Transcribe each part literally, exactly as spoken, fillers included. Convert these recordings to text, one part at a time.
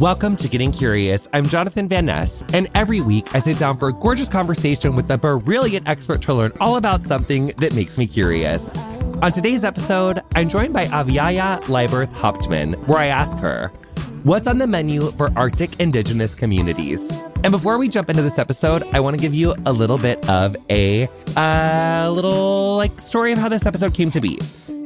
Welcome to Getting Curious. I'm Jonathan Van Ness, and every week I sit down for a gorgeous conversation with a brilliant expert to learn all about something that makes me curious. On today's episode, I'm joined by Aviaja Lyberth Hauptmann, where I ask her, what's on the menu for Arctic indigenous communities? And before we jump into this episode, I want to give you a little bit of a uh, little like story of how this episode came to be.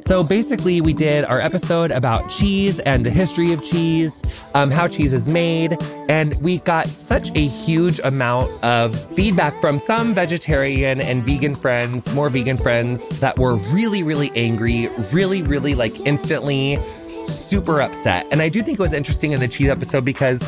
So basically, we did our episode about cheese and the history of cheese, um, how cheese is made, and we got such a huge amount of feedback from some vegetarian and vegan friends, more vegan friends that were really, really angry, really, really like instantly super upset. And I do think it was interesting in the cheese episode because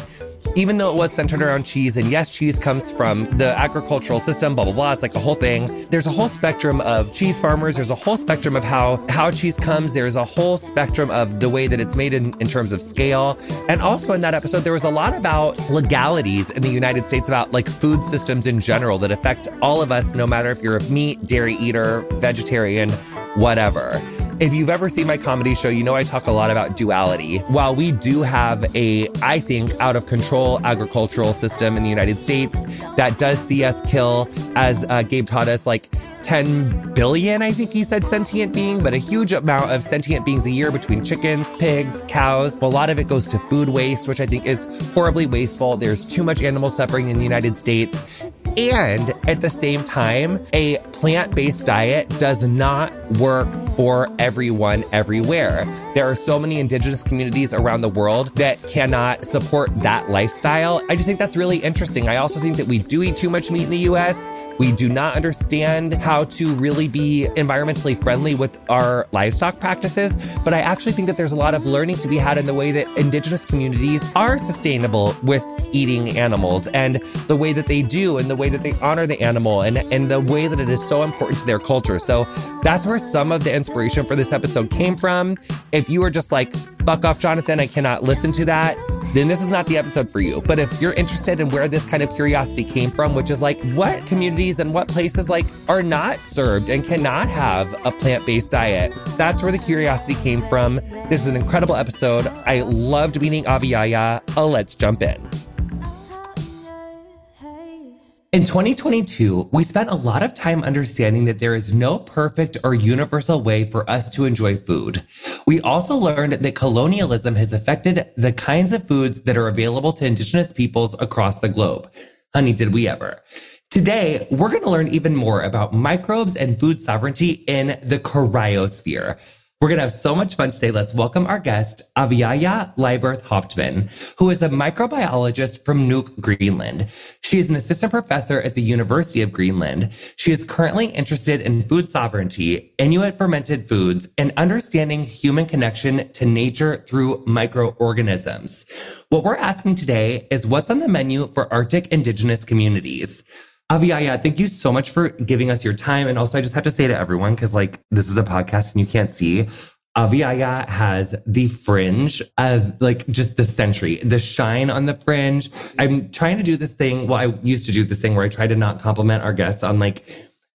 even though it was centered around cheese, and yes, cheese comes from the agricultural system, blah, blah, blah, it's like a whole thing. There's a whole spectrum of cheese farmers. There's a whole spectrum of how, how cheese comes. There's a whole spectrum of the way that it's made in, in terms of scale. And also in that episode, there was a lot about legalities in the United States about like food systems in general that affect all of us, no matter if you're a meat, dairy eater, vegetarian, whatever. If you've ever seen my comedy show, you know I talk a lot about duality. While we do have a, I think, out of control agricultural system in the United States that does see us kill, as uh, Gabe taught us, like ten billion, I think he said, sentient beings, but a huge amount of sentient beings a year between chickens, pigs, cows. A lot of it goes to food waste, which I think is horribly wasteful. There's too much animal suffering in the United States. And at the same time, a plant-based diet does not work for everyone everywhere. There are so many indigenous communities around the world that cannot support that lifestyle. I just think that's really interesting. I also think that we do eat too much meat in the U S. We do not understand how to really be environmentally friendly with our livestock practices, but I actually think that there's a lot of learning to be had in the way that indigenous communities are sustainable with eating animals and the way that they do and the way that they honor the animal and, and the way that it is so important to their culture. So that's where some of the inspiration for this episode came from. If you are just like, fuck off, Jonathan, I cannot listen to that, then this is not the episode for you. But if you're interested in where this kind of curiosity came from, which is like what communities and what places like are not served and cannot have a plant-based diet, that's where the curiosity came from. This is an incredible episode. I loved meeting Aviaja. Uh, let's jump in. In twenty twenty-two, we spent a lot of time understanding that there is no perfect or universal way for us to enjoy food. We also learned that colonialism has affected the kinds of foods that are available to indigenous peoples across the globe. Honey, did we ever. Today, we're going to learn even more about microbes and food sovereignty in the cryosphere. We're going to have so much fun today. Let's welcome our guest, Aviaja Lyberth Hauptmann, who is a microbiologist from Nuuk, Greenland. She is an assistant professor at the University of Greenland. She is currently interested in food sovereignty, Inuit fermented foods, and understanding human connection to nature through microorganisms. What we're asking today is what's on the menu for Arctic indigenous communities. Aviaja, thank you so much for giving us your time. And also, I just have to say to everyone, because like this is a podcast and you can't see, Aviaja has the fringe of like just the century, the shine on the fringe. I'm trying to do this thing. Well, I used to do this thing where I try to not compliment our guests on like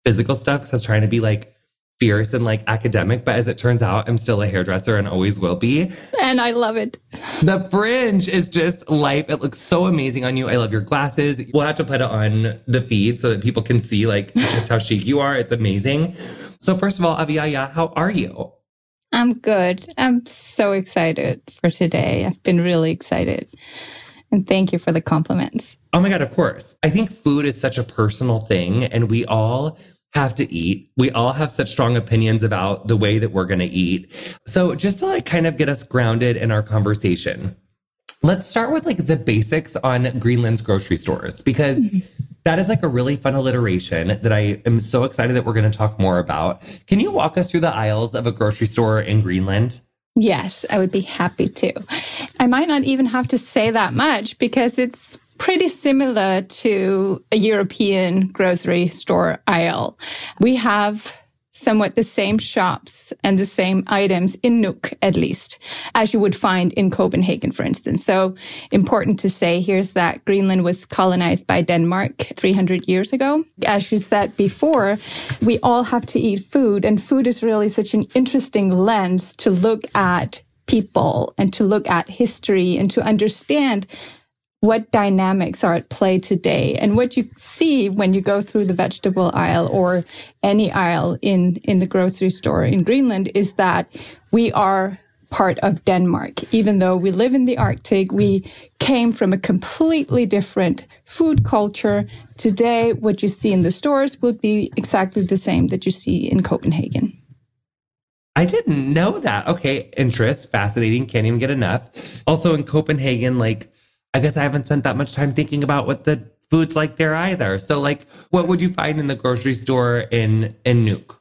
physical stuff because I was trying to be like fierce and like academic. But as it turns out, I'm still a hairdresser and always will be. And I love it. The fringe is just life. It looks so amazing on you. I love your glasses. We'll have to put it on the feed so that people can see like just how chic you are. It's amazing. So first of all, Aviaja, how are you? I'm good. I'm so excited for today. I've been really excited. And thank you for the compliments. Oh my God, of course. I think food is such a personal thing and we all have to eat. We all have such strong opinions about the way that we're going to eat. So just to like kind of get us grounded in our conversation, let's start with like the basics on Greenland's grocery stores, because that is like a really fun alliteration that I am so excited that we're going to talk more about. Can you walk us through the aisles of a grocery store in Greenland? Yes, I would be happy to. I might not even have to say that much because it's pretty similar to a European grocery store aisle. We have somewhat the same shops and the same items in Nuuk, at least, as you would find in Copenhagen, for instance. So important to say here is that Greenland was colonized by Denmark three hundred years ago. As you said before, we all have to eat food, and food is really such an interesting lens to look at people and to look at history and to understand what dynamics are at play today. And what you see when you go through the vegetable aisle or any aisle in, in the grocery store in Greenland is that we are part of Denmark. Even though we live in the Arctic, we came from a completely different food culture. Today, what you see in the stores will be exactly the same that you see in Copenhagen. I didn't know that. Okay, interest, fascinating, can't even get enough. Also in Copenhagen, like, I guess I haven't spent that much time thinking about what the food's like there either. So, like, what would you find in the grocery store in, in Nuuk?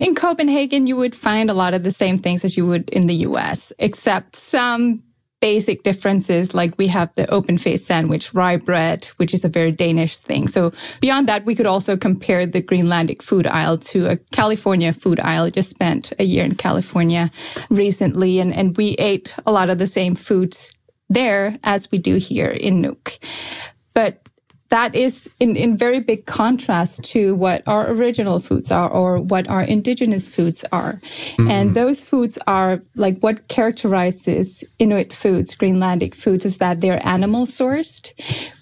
In Copenhagen, you would find a lot of the same things as you would in the U S, except some basic differences, like we have the open-faced sandwich, rye bread, which is a very Danish thing. So beyond that, we could also compare the Greenlandic food aisle to a California food aisle. I just spent a year in California recently, and, and we ate a lot of the same foods there as we do here in Nuuk. But that is in, in very big contrast to what our original foods are or what our indigenous foods are. Mm-hmm. And those foods are like what characterizes Inuit foods, Greenlandic foods, is that they're animal sourced.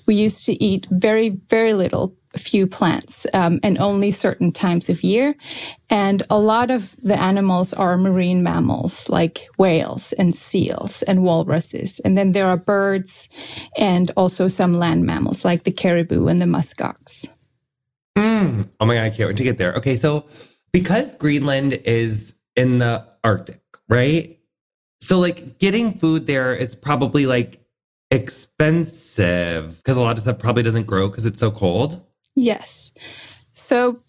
We used to eat very, very little, few plants, um, and only certain times of year. And a lot of the animals are marine mammals like whales and seals and walruses. And then there are birds and also some land mammals like the caribou and the muskox. Mm. Oh my God, I can't wait to get there. Okay, so because Greenland is in the Arctic, right? So like getting food there is probably like expensive because a lot of stuff probably doesn't grow because it's so cold. Yes. So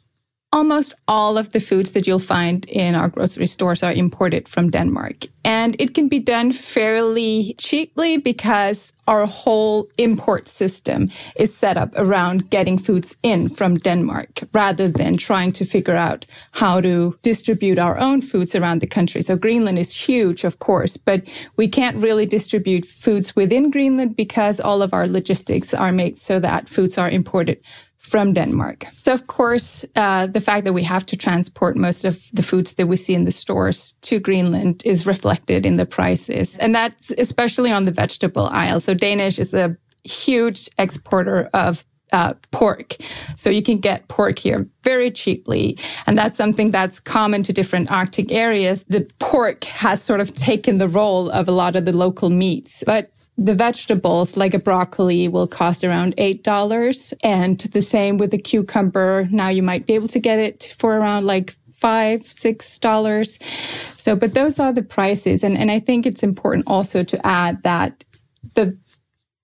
almost all of the foods that you'll find in our grocery stores are imported from Denmark. And it can be done fairly cheaply because our whole import system is set up around getting foods in from Denmark rather than trying to figure out how to distribute our own foods around the country. So Greenland is huge, of course, but we can't really distribute foods within Greenland because all of our logistics are made so that foods are imported from Denmark. So, of course, uh, the fact that we have to transport most of the foods that we see in the stores to Greenland is reflected in the prices. And that's especially on the vegetable aisle. So Danish is a huge exporter of uh, pork. So you can get pork here very cheaply. And that's something that's common to different Arctic areas. The pork has sort of taken the role of a lot of the local meats. But the vegetables, like a broccoli, will cost around eight dollars. And the same with the cucumber. Now you might be able to get it for around like five dollars, six dollars. So, but those are the prices. And, and I think it's important also to add that the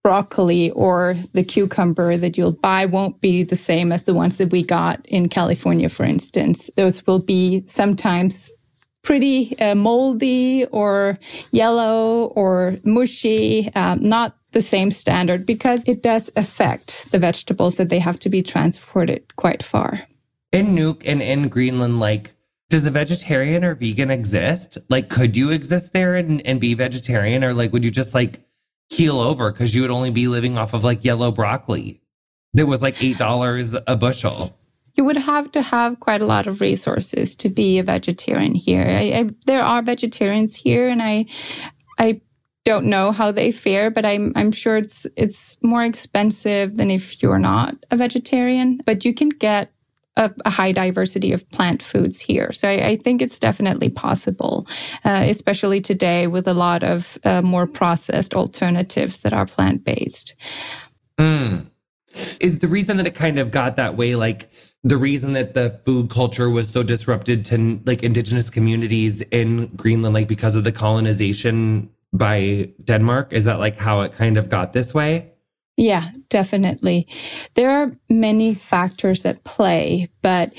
broccoli or the cucumber that you'll buy won't be the same as the ones that we got in California, for instance. Those will be sometimes pretty uh, moldy or yellow or mushy, um, not the same standard because it does affect the vegetables that they have to be transported quite far. In Nuuk and in Greenland, like, does a vegetarian or vegan exist? Like, could you exist there and, and be vegetarian? Or like, would you just like keel over because you would only be living off of like yellow broccoli that was like eight dollars a bushel? You would have to have quite a lot of resources to be a vegetarian here. I, I, there are vegetarians here, and I, I don't know how they fare, but I'm, I'm sure it's it's more expensive than if you're not a vegetarian. But you can get a, a high diversity of plant foods here, so I, I think it's definitely possible, uh, especially today with a lot of uh, more processed alternatives that are plant-based. Mm. Is the reason that it kind of got that way, like the reason that the food culture was so disrupted to like indigenous communities in Greenland, like because of the colonization by Denmark? Is that like how it kind of got this way? Yeah, definitely. There are many factors at play, but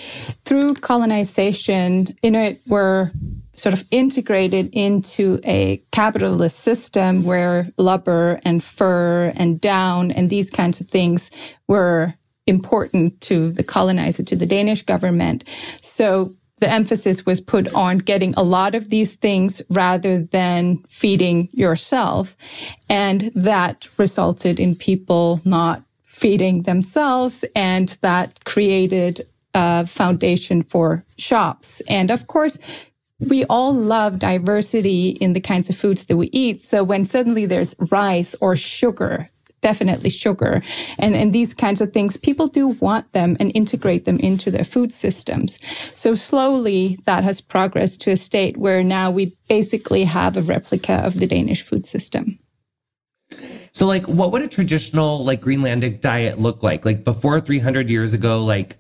through colonization, Inuit were sort of integrated into a capitalist system where rubber and fur and down and these kinds of things were important to the colonizer, to the Danish government. So the emphasis was put on getting a lot of these things rather than feeding yourself. And that resulted in people not feeding themselves. And that created a foundation for shops. And of course, We all love diversity in the kinds of foods that we eat. So when suddenly there's rice or sugar, definitely sugar, and, and these kinds of things, people do want them and integrate them into their food systems. So slowly that has progressed to a state where now we basically have a replica of the Danish food system. So like, what would a traditional like Greenlandic diet look like? Like before three hundred years ago, like,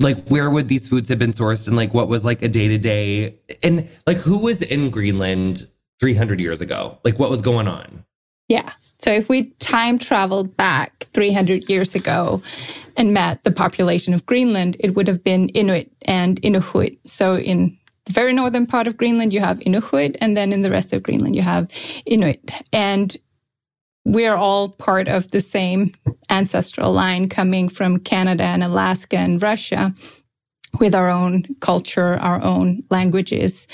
like where would these foods have been sourced? And like, what was like a day to day, and like, who was in Greenland three hundred years ago? Like what was going on? Yeah. So if we time traveled back three hundred years ago and met the population of Greenland, it would have been Inuit and Inughuit. So in the very northern part of Greenland, you have Inughuit, and then in the rest of Greenland, you have Inuit. And we're all part of the same ancestral line coming from Canada and Alaska and Russia, with our own culture, our own languages.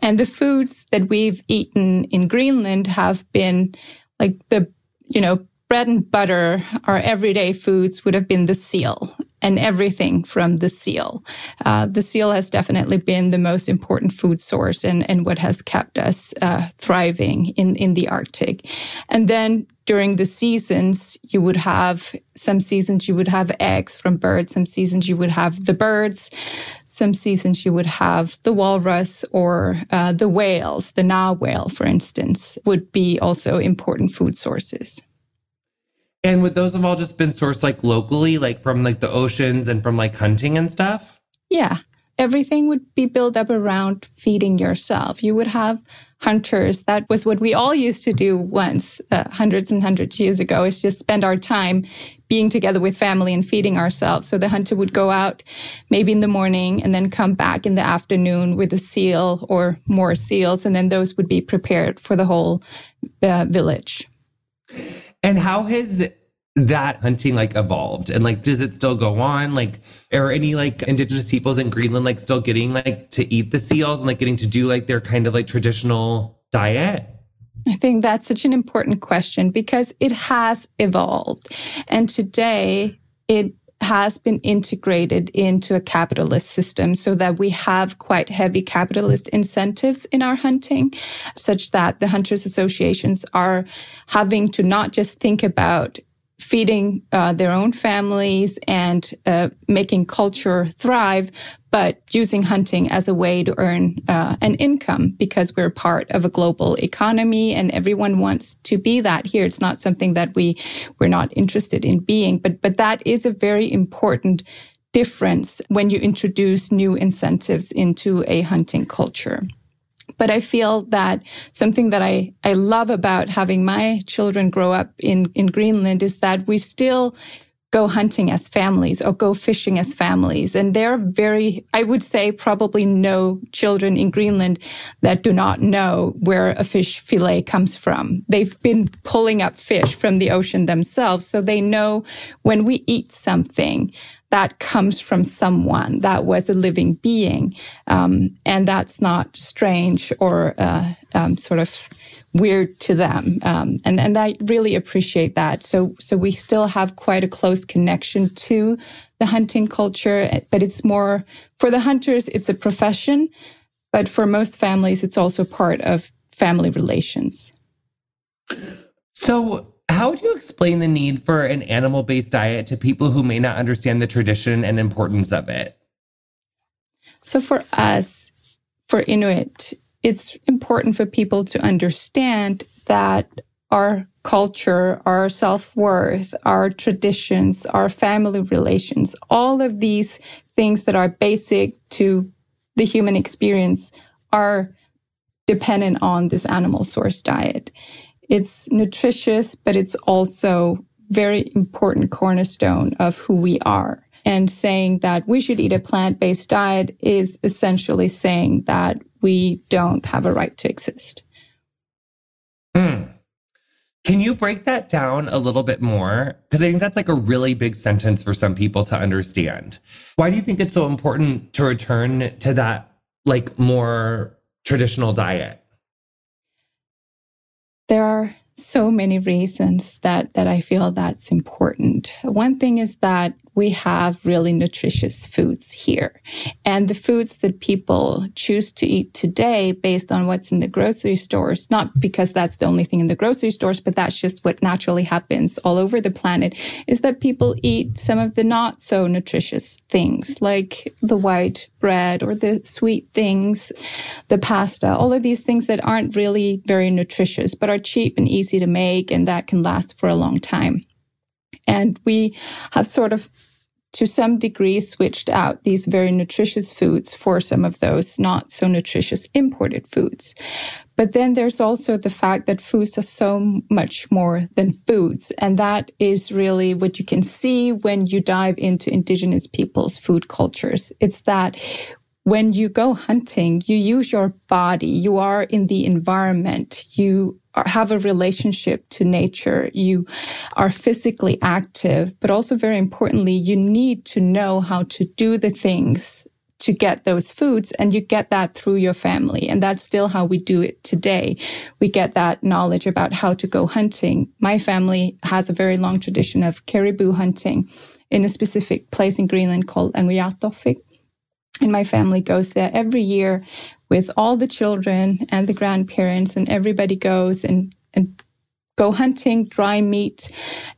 And the foods that we've eaten in Greenland have been like the, you know, bread and butter. Our everyday foods would have been the seal and everything from the seal. Uh, the seal has definitely been the most important food source and, and what has kept us uh, thriving in, in the Arctic. And then during the seasons, you would have, some seasons you would have eggs from birds, some seasons you would have the birds, some seasons you would have the walrus or uh, the whales, the narwhal, for instance, would be also important food sources. And would those have all just been sourced like locally, like from like the oceans and from like hunting and stuff? Yeah. Everything would be built up around feeding yourself. You would have hunters. That was what we all used to do once, uh, hundreds and hundreds of years ago, is just spend our time being together with family and feeding ourselves. So the hunter would go out maybe in the morning and then come back in the afternoon with a seal or more seals. And then those would be prepared for the whole uh, village. And how has that hunting like evolved, and like does it still go on? Like are any like indigenous peoples in Greenland like still getting like to eat the seals and like getting to do like their kind of like traditional diet? I think that's such an important question because it has evolved, and today it has been integrated into a capitalist system so that we have quite heavy capitalist incentives in our hunting, such that the hunters associations are having to not just think about feeding uh, their own families and uh, making culture thrive, but using hunting as a way to earn uh, an income, because we're part of a global economy and everyone wants to be that here. It's not something that we, we're not interested in being, but, but that is a very important difference when you introduce new incentives into a hunting culture. But I feel that something that I, I love about having my children grow up in, in Greenland is that we still go hunting as families or go fishing as families. And there are very, I would say probably no children in Greenland that do not know where a fish fillet comes from. They've been pulling up fish from the ocean themselves. So they know when we eat something, that comes from someone, that was a living being. Um, and that's not strange or uh, um, sort of weird to them. Um, and, and I really appreciate that. So, so we still have quite a close connection to the hunting culture, but it's more, for the hunters, it's a profession, but for most families, it's also part of family relations. So, how would you explain the need for an animal-based diet to people who may not understand the tradition and importance of it? So for us, for Inuit, it's important for people to understand that our culture, our self-worth, our traditions, our family relations, all of these things that are basic to the human experience are dependent on this animal-sourced diet. It's nutritious, but it's also very important cornerstone of who we are. And saying that we should eat a plant-based diet is essentially saying that we don't have a right to exist. Mm. Can you break that down a little bit more? Because I think that's like a really big sentence for some people to understand. Why do you think it's so important to return to that like more traditional diet? There are so many reasons that, that I feel that's important. One thing is that we have really nutritious foods here. And the foods that people choose to eat today based on what's in the grocery stores, not because that's the only thing in the grocery stores, but that's just what naturally happens all over the planet, is that people eat some of the not so nutritious things like the white bread or the sweet things, the pasta, all of these things that aren't really very nutritious, but are cheap and easy to make, and that can last for a long time. And we have sort of, to some degree, switched out these very nutritious foods for some of those not so nutritious imported foods. But then there's also the fact that foods are so much more than foods. And that is really what you can see when you dive into indigenous people's food cultures. It's that when you go hunting, you use your body, you are in the environment, you have a relationship to nature, you are physically active, but also very importantly, you need to know how to do the things to get those foods, and you get that through your family. And that's still how we do it today. We get that knowledge about how to go hunting. My family has a very long tradition of caribou hunting in a specific place in Greenland called Aangujaartorfik. And my family goes there every year with all the children and the grandparents, and everybody goes and, and go hunting, dry meat.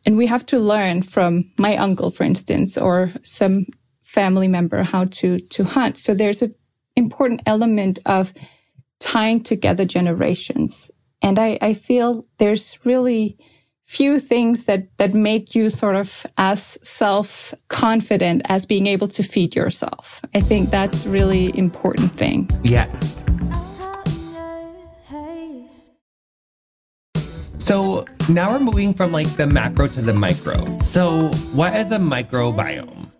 And we have to learn from my uncle, for instance, or some family member how to, to hunt. So there's an important element of tying together generations. And I, I feel there's really few things that, that make you sort of as self-confident as being able to feed yourself. I think that's a really important thing. Yes. So now we're moving from like the macro to the micro. So what is a microbiome?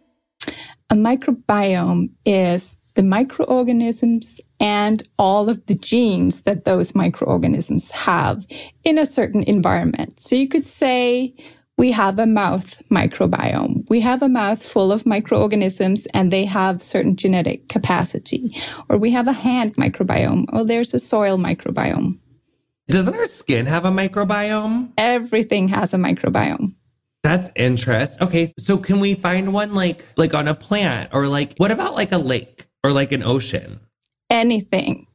A microbiome is the microorganisms and all of the genes that those microorganisms have in a certain environment. So you could say we have a mouth microbiome. We have a mouth full of microorganisms and they have certain genetic capacity. Or we have a hand microbiome. Or there's a soil microbiome. Doesn't our skin have a microbiome? Everything has a microbiome. That's interesting. Okay, so can we find one like like on a plant? Or like, what about like a lake? Or like an ocean? Anything.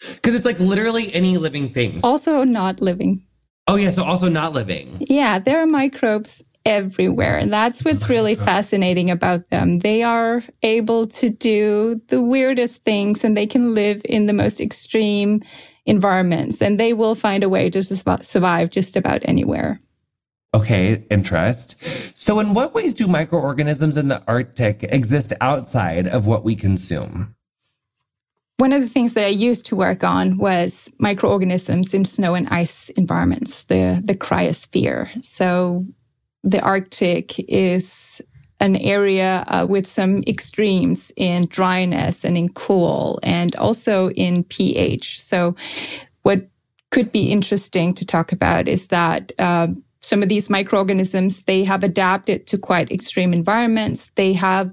Because it's like literally any living thing. Also not living. Oh, yeah. So also not living. Yeah, there are microbes everywhere. And that's what's really fascinating about them. They are able to do the weirdest things, and they can live in the most extreme environments. And they will find a way to survive just about anywhere. Okay, interest. So in what ways do microorganisms in the Arctic exist outside of what we consume? One of the things that I used to work on was microorganisms in snow and ice environments, the, the cryosphere. So the Arctic is an area uh, with some extremes in dryness and in cool, and also in pH. So what could be interesting to talk about is that uh, some of these microorganisms, they have adapted to quite extreme environments. They have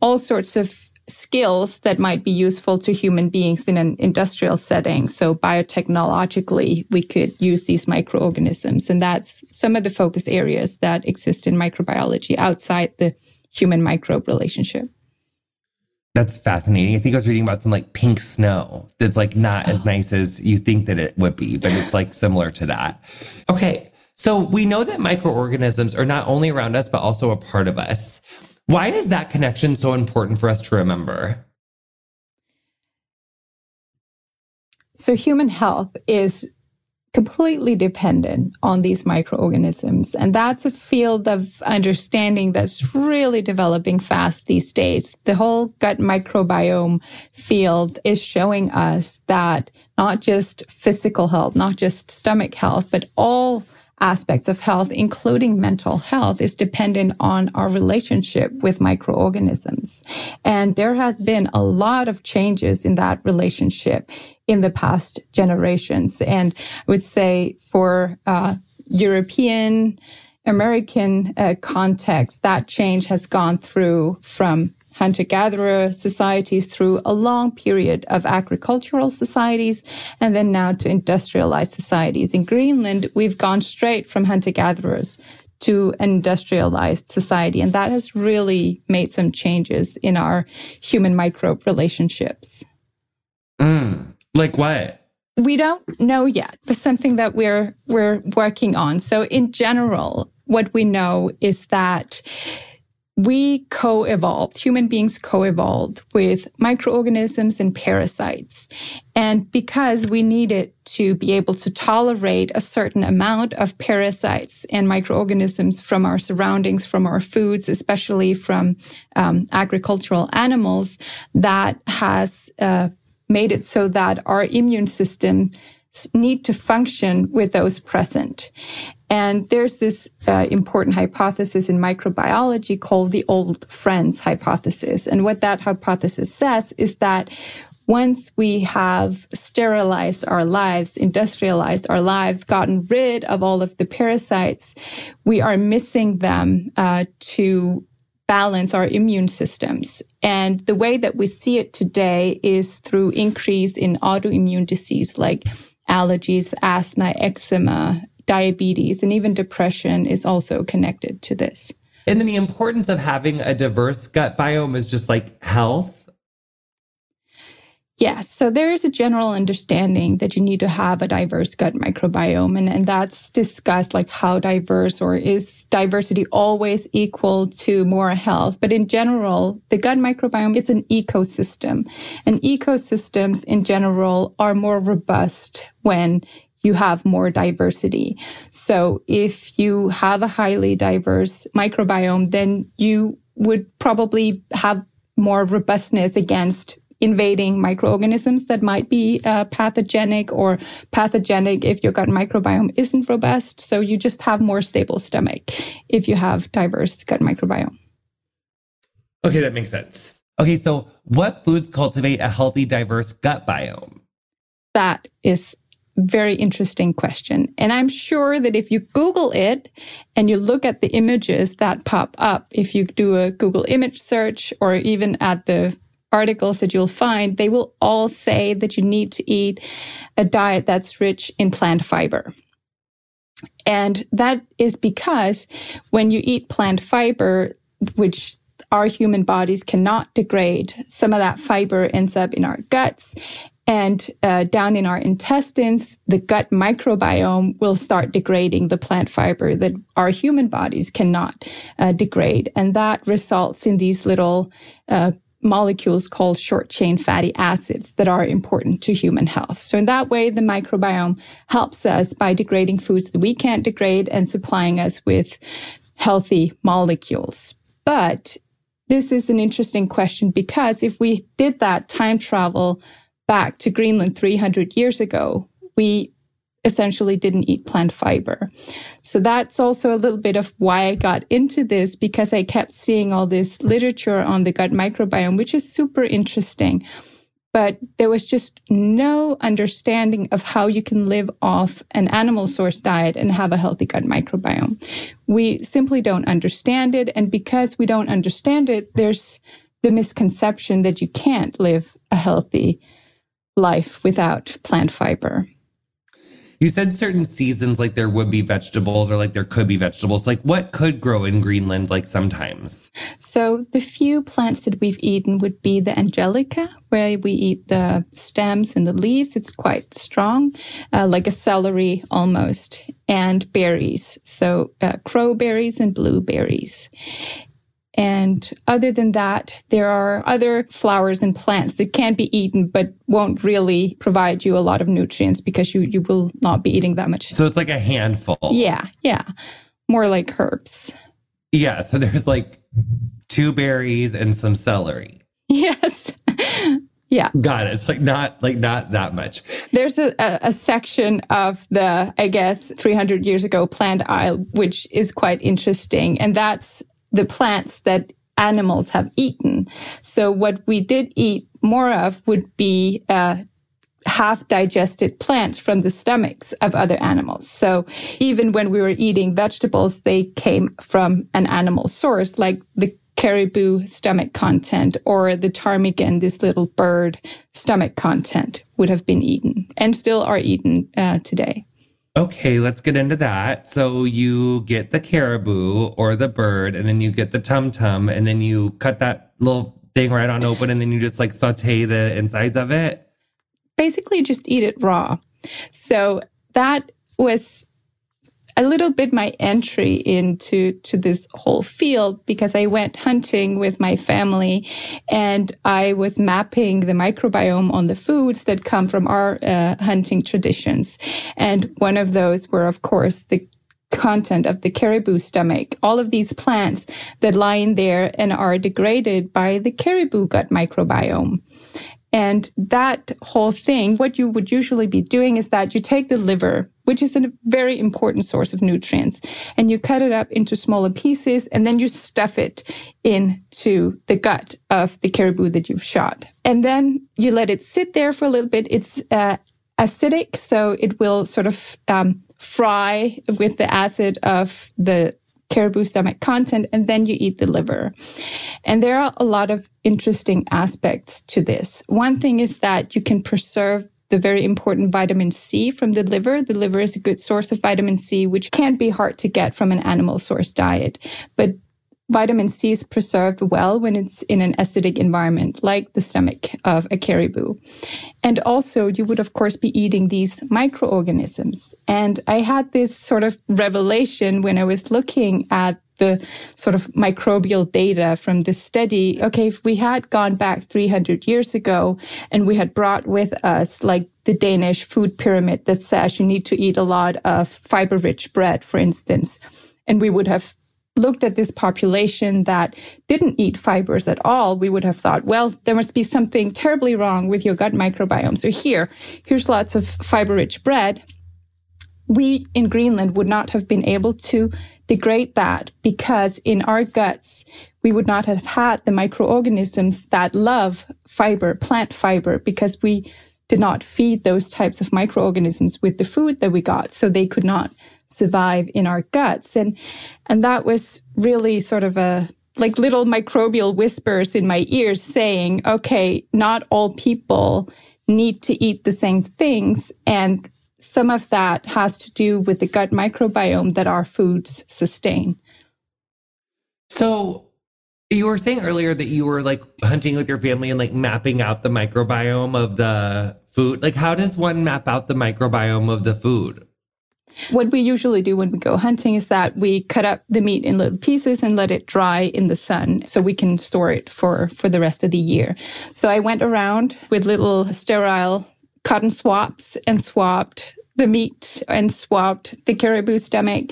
all sorts of skills that might be useful to human beings in an industrial setting. So biotechnologically, we could use these microorganisms. And that's some of the focus areas that exist in microbiology outside the human-microbe relationship. That's fascinating. I think I was reading about some like pink snow that's like not oh. as nice as you think that it would be, but it's like similar to that. Okay. So we know that microorganisms are not only around us, but also a part of us. Why is that connection so important for us to remember? So human health is completely dependent on these microorganisms. And that's a field of understanding that's really developing fast these days. The whole gut microbiome field is showing us that not just physical health, not just stomach health, but all aspects of health, including mental health, is dependent on our relationship with microorganisms. And there has been a lot of changes in that relationship in the past generations. And I would say for uh, European, American uh, context, that change has gone through from hunter-gatherer societies through a long period of agricultural societies, and then now to industrialized societies. In Greenland, we've gone straight from hunter-gatherers to an industrialized society. And that has really made some changes in our human microbe relationships. Mm, like what? We don't know yet, but something that we're we're working on. So in general, what we know is that we co-evolved, human beings co-evolved with microorganisms and parasites. And because we needed to be able to tolerate a certain amount of parasites and microorganisms from our surroundings, from our foods, especially from um, agricultural animals, that has uh, made it so that our immune system need to function with those present. And there's this uh, important hypothesis in microbiology called the old friends hypothesis. And what that hypothesis says is that once we have sterilized our lives, industrialized our lives, gotten rid of all of the parasites, we are missing them uh, to balance our immune systems. And the way that we see it today is through increase in autoimmune disease like allergies, asthma, eczema, diabetes, and even depression is also connected to this. And then the importance of having a diverse gut biome is just like health. Yes. So there is a general understanding that you need to have a diverse gut microbiome. And, and that's discussed, like how diverse, or is diversity always equal to more health? But in general, the gut microbiome, it's an ecosystem. And ecosystems in general are more robust when you have more diversity. So if you have a highly diverse microbiome, then you would probably have more robustness against invading microorganisms that might be uh, pathogenic or pathogenic if your gut microbiome isn't robust. So you just have more stable stomach if you have diverse gut microbiome. Okay, that makes sense. Okay, so what foods cultivate a healthy, diverse gut biome? That is very interesting question. And I'm sure that if you Google it and you look at the images that pop up, if you do a Google image search or even at the articles that you'll find, they will all say that you need to eat a diet that's rich in plant fiber. And that is because when you eat plant fiber, which our human bodies cannot degrade, some of that fiber ends up in our guts. And uh, down in our intestines, the gut microbiome will start degrading the plant fiber that our human bodies cannot uh, degrade. And that results in these little uh, molecules called short-chain fatty acids that are important to human health. So in that way, the microbiome helps us by degrading foods that we can't degrade and supplying us with healthy molecules. But this is an interesting question, because if we did that time travel back to Greenland three hundred years ago, we essentially didn't eat plant fiber. So that's also a little bit of why I got into this, because I kept seeing all this literature on the gut microbiome, which is super interesting. But there was just no understanding of how you can live off an animal source diet and have a healthy gut microbiome. We simply don't understand it. And because we don't understand it, there's the misconception that you can't live a healthy life without plant fiber. You said certain seasons, like there would be vegetables or like there could be vegetables. Like what could grow in Greenland, like sometimes? So the few plants that we've eaten would be the angelica, where we eat the stems and the leaves. It's quite strong, uh, like a celery almost, and berries. So uh, crowberries and blueberries. And other than that, there are other flowers and plants that can be eaten, but won't really provide you a lot of nutrients because you, you will not be eating that much. So it's like a handful. Yeah, yeah. More like herbs. Yeah, so there's like two berries and some celery. Yes. Yeah. Got it. It's like not like not that much. There's a, a, a section of the, I guess, three hundred years ago plant aisle, which is quite interesting. And that's the plants that animals have eaten. So what we did eat more of would be uh, half-digested plants from the stomachs of other animals. So even when we were eating vegetables, they came from an animal source, like the caribou stomach content or the ptarmigan, this little bird stomach content, would have been eaten and still are eaten uh, today. Okay, let's get into that. So you get the caribou or the bird, and then you get the tum-tum, and then you cut that little thing right on open, and then you just like saute the insides of it? Basically just eat it raw. So that was a little bit my entry into to this whole field, because I went hunting with my family and I was mapping the microbiome on the foods that come from our uh, hunting traditions. And one of those were, of course, the content of the caribou stomach, all of these plants that lie in there and are degraded by the caribou gut microbiome. And that whole thing, what you would usually be doing is that you take the liver, which is a very important source of nutrients, and you cut it up into smaller pieces, and then you stuff it into the gut of the caribou that you've shot. And then you let it sit there for a little bit. It's uh, acidic, so it will sort of um, fry with the acid of the caribou stomach content, and then you eat the liver. And there are a lot of interesting aspects to this. One thing is that you can preserve the very important vitamin C from the liver. The liver is a good source of vitamin C, which can be hard to get from an animal source diet. But vitamin C is preserved well when it's in an acidic environment, like the stomach of a caribou. And also, you would, of course, be eating these microorganisms. And I had this sort of revelation when I was looking at the sort of microbial data from this study. Okay, if we had gone back three hundred years ago and we had brought with us like the Danish food pyramid that says you need to eat a lot of fiber-rich bread, for instance, and we would have looked at this population that didn't eat fibers at all, we would have thought, well, there must be something terribly wrong with your gut microbiome. So here, here's lots of fiber-rich bread. We in Greenland would not have been able to degrade that, because in our guts, we would not have had the microorganisms that love fiber, plant fiber, because we did not feed those types of microorganisms with the food that we got. So they could not survive in our guts. And and that was really sort of a like little microbial whispers in my ears saying, okay, not all people need to eat the same things. And some of that has to do with the gut microbiome that our foods sustain. So you were saying earlier that you were like hunting with your family and like mapping out the microbiome of the food. Like, how does one map out the microbiome of the food? What we usually do when we go hunting is that we cut up the meat in little pieces and let it dry in the sun so we can store it for, for the rest of the year. So I went around with little sterile cotton swabs and swabbed the meat and swabbed the caribou stomach,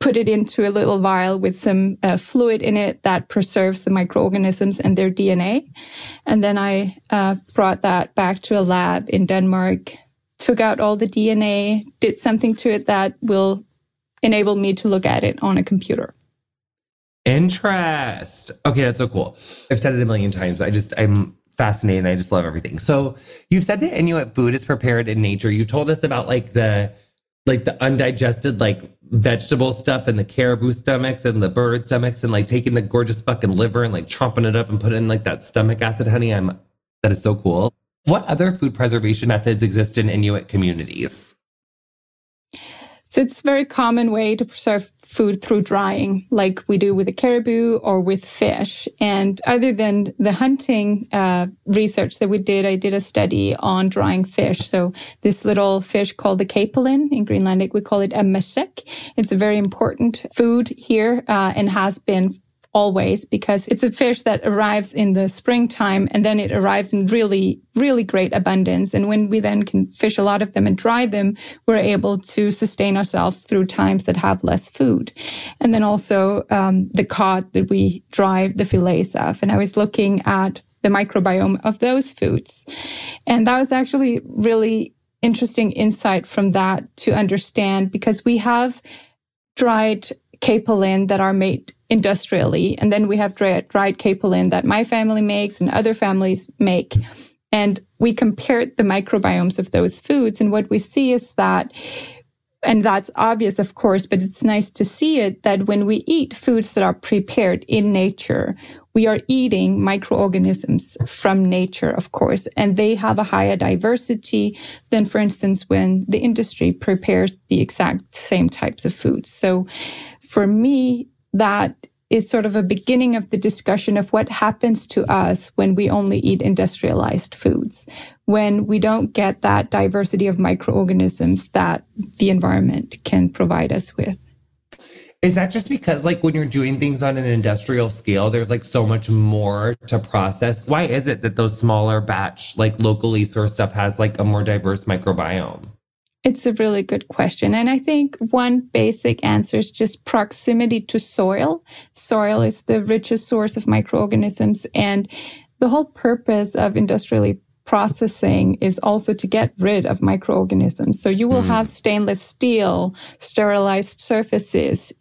put it into a little vial with some uh, fluid in it that preserves the microorganisms and their D N A. And then I uh, brought that back to a lab in Denmark, took out all the D N A, did something to it that will enable me to look at it on a computer. Interest. Okay, that's so cool. I've said it a million times. I just, I'm fascinated. I just love everything. So you said that Inuit food is prepared in nature. You told us about like the, like the undigested, like vegetable stuff and the caribou stomachs and the bird stomachs and like taking the gorgeous fucking liver and like chomping it up and putting in like that stomach acid, honey. I'm, that is so cool. What other food preservation methods exist in Inuit communities? So it's a very common way to preserve food through drying, like we do with the caribou or with fish. And other than the hunting uh, research that we did, I did a study on drying fish. So this little fish called the capelin, in Greenlandic we call it a mesek. It's a very important food here uh, and has been always, because it's a fish that arrives in the springtime and then it arrives in really, really great abundance. And when we then can fish a lot of them and dry them, we're able to sustain ourselves through times that have less food. And then also um, the cod that we dry the fillets of. And I was looking at the microbiome of those foods. And that was actually really interesting insight from that to understand, because we have dried capelin that are made industrially. And then we have dried, dried capelin that my family makes and other families make. And we compared the microbiomes of those foods. And what we see is that And that's obvious, of course, but it's nice to see it that when we eat foods that are prepared in nature, we are eating microorganisms from nature, of course, and they have a higher diversity than, for instance, when the industry prepares the exact same types of foods. So for me, that is sort of a beginning of the discussion of what happens to us when we only eat industrialized foods, when we don't get that diversity of microorganisms that the environment can provide us with. Is that just because, like, when you're doing things on an industrial scale, there's like so much more to process? Why is it that those smaller batch, like locally sourced stuff has like a more diverse microbiome? It's a really good question. And I think one basic answer is just proximity to soil. Soil is the richest source of microorganisms. And the whole purpose of industrially processing is also to get rid of microorganisms. So you will mm. have stainless steel, sterilized surfaces.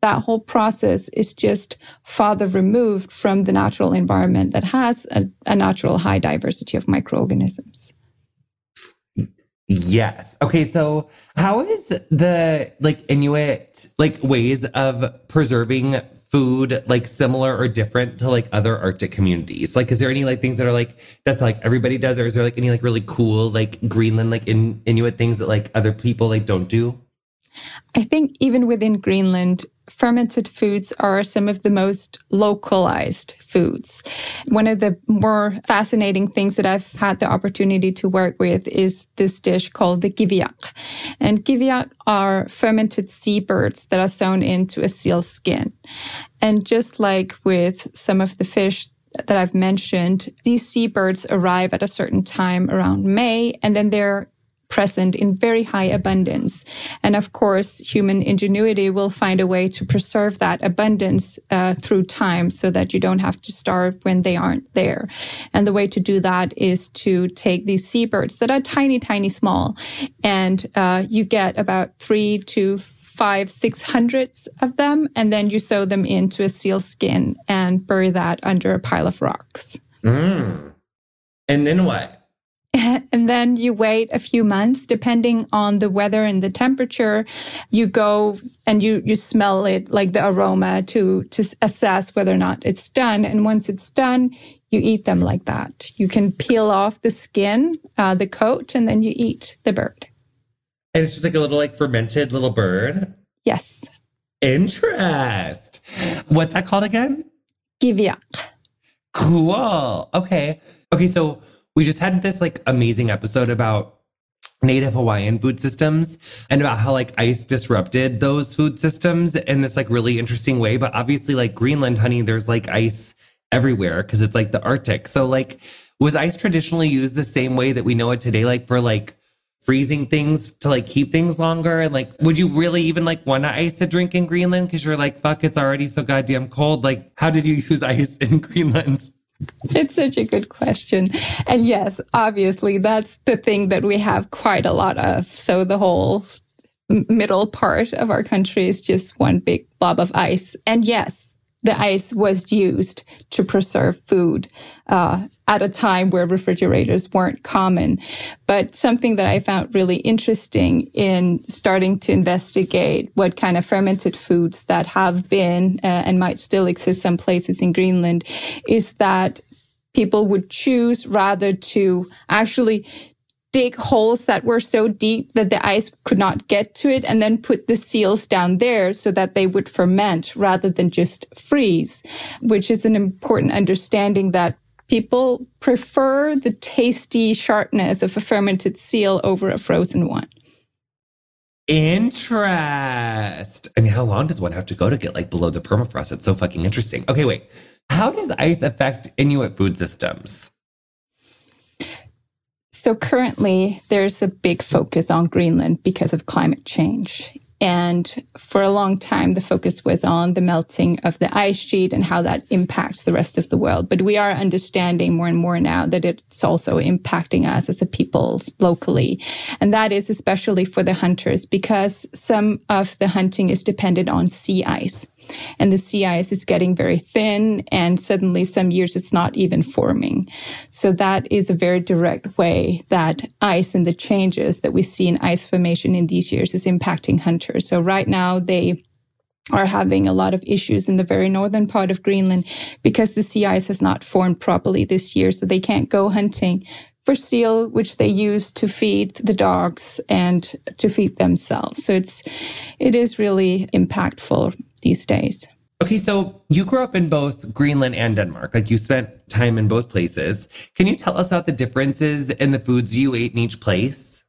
That whole process is just farther removed from the natural environment that has a, a natural high diversity of microorganisms. Yes. Okay. So how is the like Inuit like ways of preserving food like similar or different to like other Arctic communities? Like, is there any like things that are like that's like everybody does, or is there like any like really cool like Greenland like in, Inuit things that like other people like don't do? I think even within Greenland, fermented foods are some of the most localized foods. One of the more fascinating things that I've had the opportunity to work with is this dish called the giviak. And giviak are fermented seabirds that are sewn into a seal skin. And just like with some of the fish that I've mentioned, these seabirds arrive at a certain time around May, and then they're present in very high abundance. And of course, human ingenuity will find a way to preserve that abundance uh, through time so that you don't have to starve when they aren't there. And the way to do that is to take these seabirds that are tiny, tiny small, and uh, you get about three to five, six hundredths of them, and then you sew them into a seal skin and bury that under a pile of rocks. Mm. And then what? And then you wait a few months, depending on the weather and the temperature. You go and you, you smell it, like the aroma, to, to assess whether or not it's done. And once it's done, you eat them like that. You can peel off the skin, uh, the coat, and then you eat the bird. And it's just like a little like fermented little bird? Yes. Interest. What's that called again? Giviak. Cool. Okay. Okay, so we just had this like amazing episode about native Hawaiian food systems and about how like ice disrupted those food systems in this like really interesting way. But obviously like Greenland, honey, there's like ice everywhere because it's like the Arctic. So like was ice traditionally used the same way that we know it today, like for like freezing things to like keep things longer? And like, would you really even like want to ice a drink in Greenland? Because you're like, fuck, it's already so goddamn cold. Like, how did you use ice in Greenland? It's such a good question. And yes, obviously, that's the thing that we have quite a lot of. So the whole middle part of our country is just one big blob of ice. And yes, the ice was used to preserve food uh, at a time where refrigerators weren't common. But something that I found really interesting in starting to investigate what kind of fermented foods that have been uh, and might still exist some places in Greenland is that people would choose rather to actually dig holes that were so deep that the ice could not get to it, and then put the seals down there so that they would ferment rather than just freeze, which is an important understanding that people prefer the tasty sharpness of a fermented seal over a frozen one. Interest. I mean, how long does one have to go to get like below the permafrost? It's so fucking interesting. Okay, wait. How does ice affect Inuit food systems? So currently, there's a big focus on Greenland because of climate change. And for a long time, the focus was on the melting of the ice sheet and how that impacts the rest of the world. But we are understanding more and more now that it's also impacting us as a people locally. And that is especially for the hunters, because some of the hunting is dependent on sea ice. And the sea ice is getting very thin, and suddenly some years it's not even forming. So that is a very direct way that ice and the changes that we see in ice formation in these years is impacting hunters. So right now they are having a lot of issues in the very northern part of Greenland because the sea ice has not formed properly this year, so they can't go hunting for seal, which they use to feed the dogs and to feed themselves. So it's it is really impactful these days. Okay, so you grew up in both Greenland and Denmark. Like, you spent time in both places. Can you tell us about the differences in the foods you ate in each place?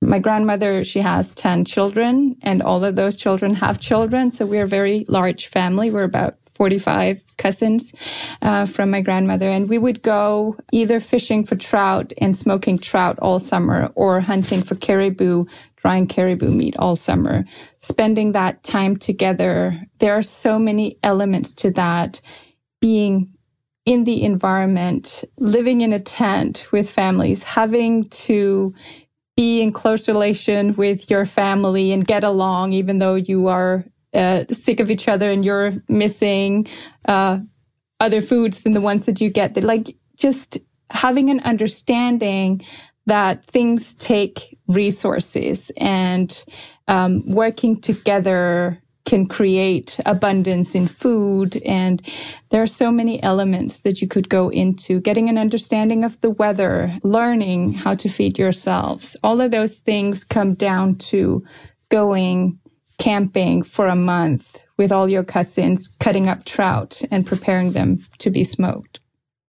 My grandmother, she has ten children, and all of those children have children. So we're a very large family. We're about forty-five cousins uh, from my grandmother. And we would go either fishing for trout and smoking trout all summer, or hunting for caribou, drying caribou meat all summer. Spending that time together, there are so many elements to that. Being in the environment, living in a tent with families, having to be in close relation with your family and get along, even though you are Uh, sick of each other and you're missing uh, other foods than the ones that you get. Like, just having an understanding that things take resources, and um, working together can create abundance in food. And there are so many elements that you could go into. Getting an understanding of the weather, learning how to feed yourselves. All of those things come down to going camping for a month with all your cousins, cutting up trout and preparing them to be smoked.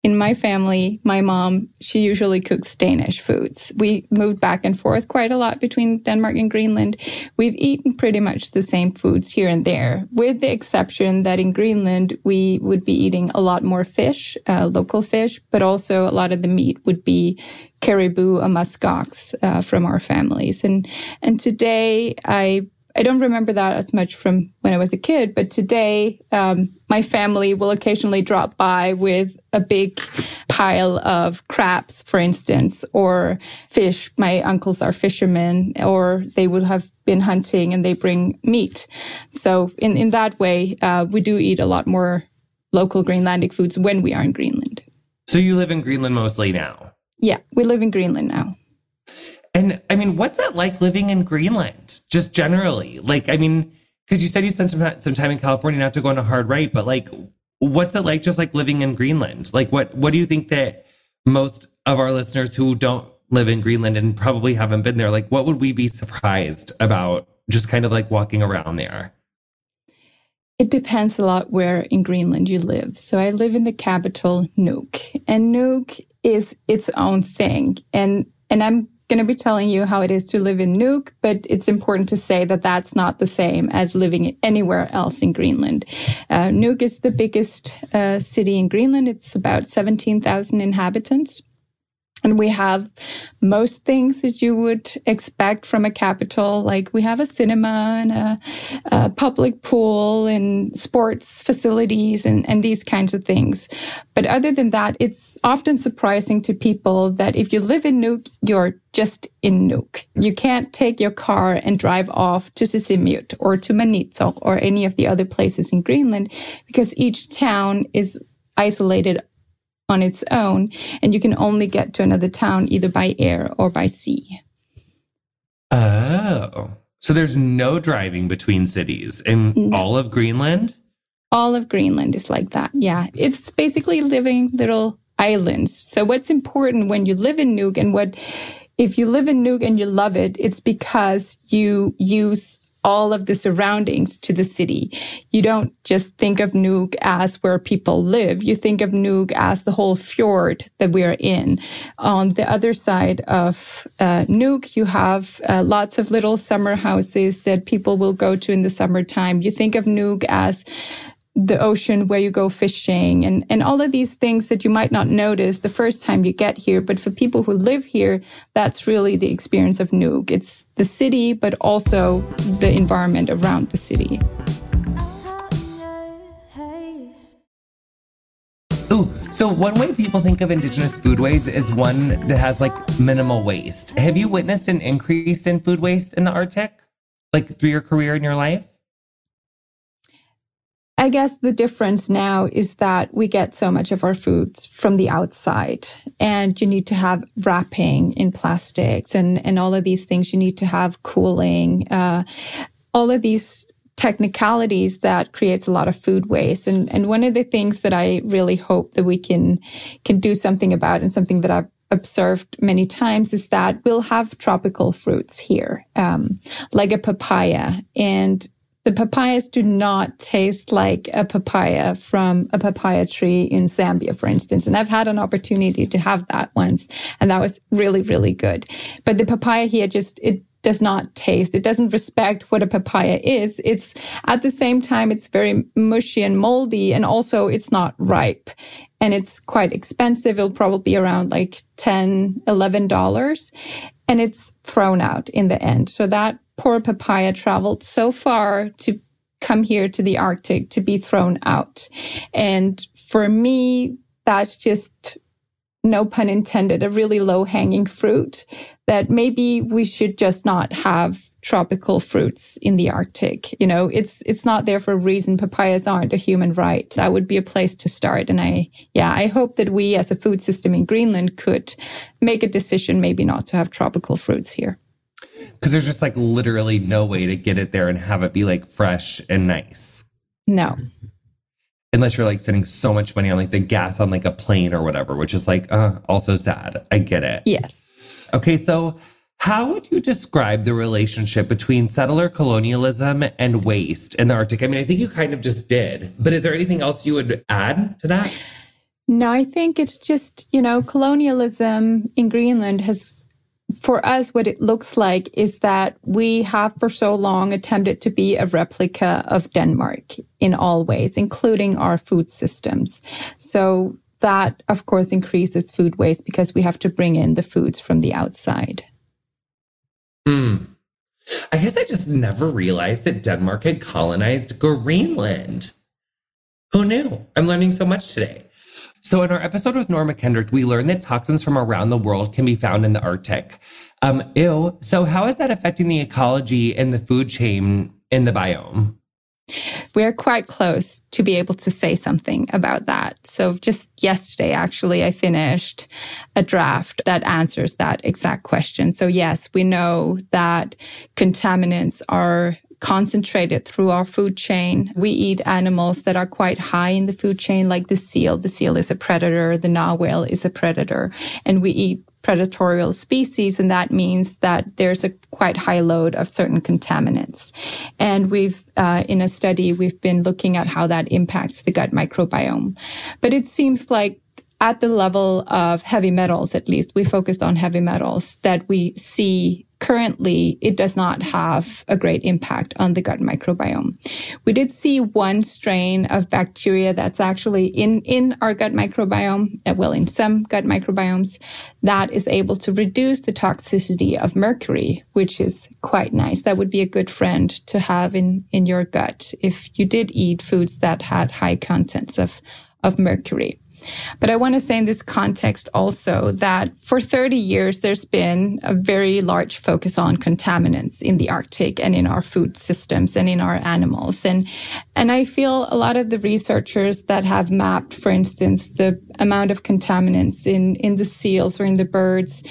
In my family, my mom, she usually cooks Danish foods. We moved back and forth quite a lot between Denmark and Greenland. We've eaten pretty much the same foods here and there, with the exception that in Greenland, we would be eating a lot more fish, uh, local fish, but also a lot of the meat would be caribou or musk ox uh, from our families. And, and today, I I don't remember that as much from when I was a kid, but today um, my family will occasionally drop by with a big pile of crabs, for instance, or fish. My uncles are fishermen, or they will have been hunting and they bring meat. So in, in that way, uh, we do eat a lot more local Greenlandic foods when we are in Greenland. So you live in Greenland mostly now? Yeah, we live in Greenland now. And I mean, what's that like living in Greenland, just generally? Like, I mean, because you said you'd spent some, some time in California, not to go on a hard right, but like, what's it like just like living in Greenland? Like, what, what do you think that most of our listeners who don't live in Greenland and probably haven't been there, like, what would we be surprised about just kind of like walking around there? It depends a lot where in Greenland you live. So I live in the capital, Nuuk, and Nuuk is its own thing. And, and I'm going to be telling you how it is to live in Nuuk, but it's important to say that that's not the same as living anywhere else in Greenland. Uh, Nuuk is the biggest uh, city in Greenland. It's about seventeen thousand inhabitants. And we have most things that you would expect from a capital. Like, we have a cinema and a, a public pool and sports facilities and, and these kinds of things. But other than that, it's often surprising to people that if you live in Nuuk, you're just in Nuuk. You can't take your car and drive off to Sisimiut or to Maniitsoq or any of the other places in Greenland, because each town is isolated on its own, and you can only get to another town either by air or by sea. Oh, so there's no driving between cities in no. all of Greenland? All of Greenland is like that, yeah. It's basically living little islands. So what's important when you live in Nuuk, and what if you live in Nuuk and you love it, it's because you use all of the surroundings to the city. You don't just think of Nuuk as where people live. You think of Nuuk as the whole fjord that we are in. On the other side of uh, Nuuk, you have uh, lots of little summer houses that people will go to in the summertime. You think of Nuuk as the ocean where you go fishing and, and all of these things that you might not notice the first time you get here. But for people who live here, that's really the experience of Nuuk. It's the city, but also the environment around the city. Ooh, so one way people think of indigenous foodways is one that has like minimal waste. Have you witnessed an increase in food waste in the Arctic, like through your career and your life? I guess the difference now is that we get so much of our foods from the outside, and you need to have wrapping in plastics and, and all of these things. You need to have cooling, uh, all of these technicalities that creates a lot of food waste. And, and one of the things that I really hope that we can, can do something about, and something that I've observed many times, is that we'll have tropical fruits here, um, like a papaya, and the papayas do not taste like a papaya from a papaya tree in Zambia, for instance. And I've had an opportunity to have that once, and that was really, really good. But the papaya here just, it does not taste, it doesn't respect what a papaya is. It's at the same time, it's very mushy and moldy, and also it's not ripe. And it's quite expensive. It'll probably be around like ten dollars, eleven dollars. And it's thrown out in the end. So that poor papaya traveled so far to come here to the Arctic to be thrown out. And for me, that's just, no pun intended, a really low-hanging fruit, that maybe we should just not have tropical fruits in the Arctic. You know, it's it's not there for a reason. Papayas aren't a human right. That would be a place to start. And I, yeah, I hope that we as a food system in Greenland could make a decision maybe not to have tropical fruits here. Because there's just like literally no way to get it there and have it be like fresh and nice. No. Unless you're like spending so much money on like the gas on like a plane or whatever, which is like uh, also sad. I get it. Yes. Okay. So how would you describe the relationship between settler colonialism and waste in the Arctic? I mean, I think you kind of just did, but is there anything else you would add to that? No, I think it's just, you know, colonialism in Greenland has... For us, what it looks like is that we have for so long attempted to be a replica of Denmark in all ways, including our food systems. So that, of course, increases food waste because we have to bring in the foods from the outside. Mm. I guess I just never realized that Denmark had colonized Greenland. Who knew? I'm learning so much today. So in our episode with Norma Kendrick, we learned that toxins from around the world can be found in the Arctic. Um, ew. So how is that affecting the ecology and the food chain in the biome? We're quite close to be able to say something about that. So just yesterday, actually, I finished a draft that answers that exact question. So yes, we know that contaminants are concentrated through our food chain. We eat animals that are quite high in the food chain, like the seal. The seal is a predator. The narwhal is a predator. And we eat predatory species, and that means that there's a quite high load of certain contaminants. And we've, uh, in a study, we've been looking at how that impacts the gut microbiome. But it seems like at the level of heavy metals, at least, we focused on heavy metals, that we see currently, it does not have a great impact on the gut microbiome. We did see one strain of bacteria that's actually in, in our gut microbiome, well, in some gut microbiomes, that is able to reduce the toxicity of mercury, which is quite nice. That would be a good friend to have in, in your gut if you did eat foods that had high contents of, of mercury. But I want to say in this context also that for thirty years, there's been a very large focus on contaminants in the Arctic and in our food systems and in our animals. And, and I feel a lot of the researchers that have mapped, for instance, the amount of contaminants in, in the seals or in the birds,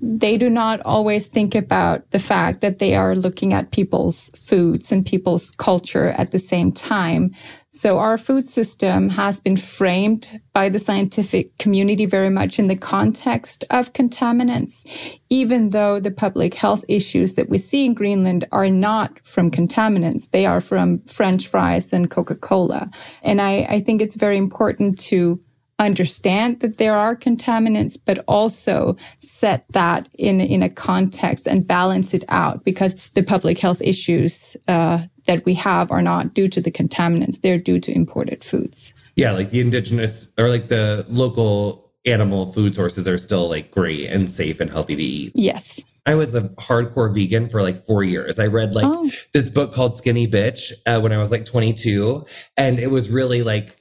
they do not always think about the fact that they are looking at people's foods and people's culture at the same time. So our food system has been framed by the scientific community very much in the context of contaminants, even though the public health issues that we see in Greenland are not from contaminants. They are from French fries and Coca-Cola. And I, I think it's very important to understand that there are contaminants, but also set that in, in a context and balance it out, because the public health issues uh, that we have are not due to the contaminants. They're due to imported foods. Yeah, like the indigenous or like the local animal food sources are still like great and safe and healthy to eat. Yes. I was a hardcore vegan for like four years. I read like oh. this book called Skinny Bitch uh, when I was like twenty-two. And it was really like,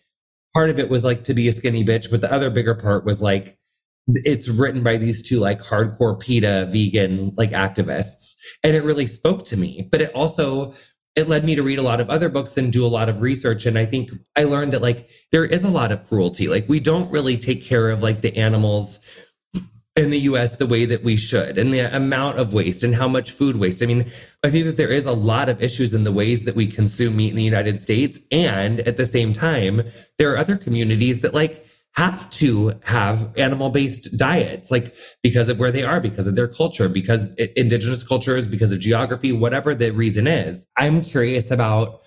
part of it was like to be a skinny bitch. But the other bigger part was like, it's written by these two like hardcore PETA vegan like activists. And it really spoke to me. But it also, it led me to read a lot of other books and do a lot of research. And I think I learned that like, there is a lot of cruelty. Like we don't really take care of like the animals in the U S the way that we should, and the amount of waste and how much food waste. I mean, I think that there is a lot of issues in the ways that we consume meat in the United States. And at the same time, there are other communities that like have to have animal-based diets, like because of where they are, because of their culture, because indigenous cultures, because of geography, whatever the reason is. I'm curious about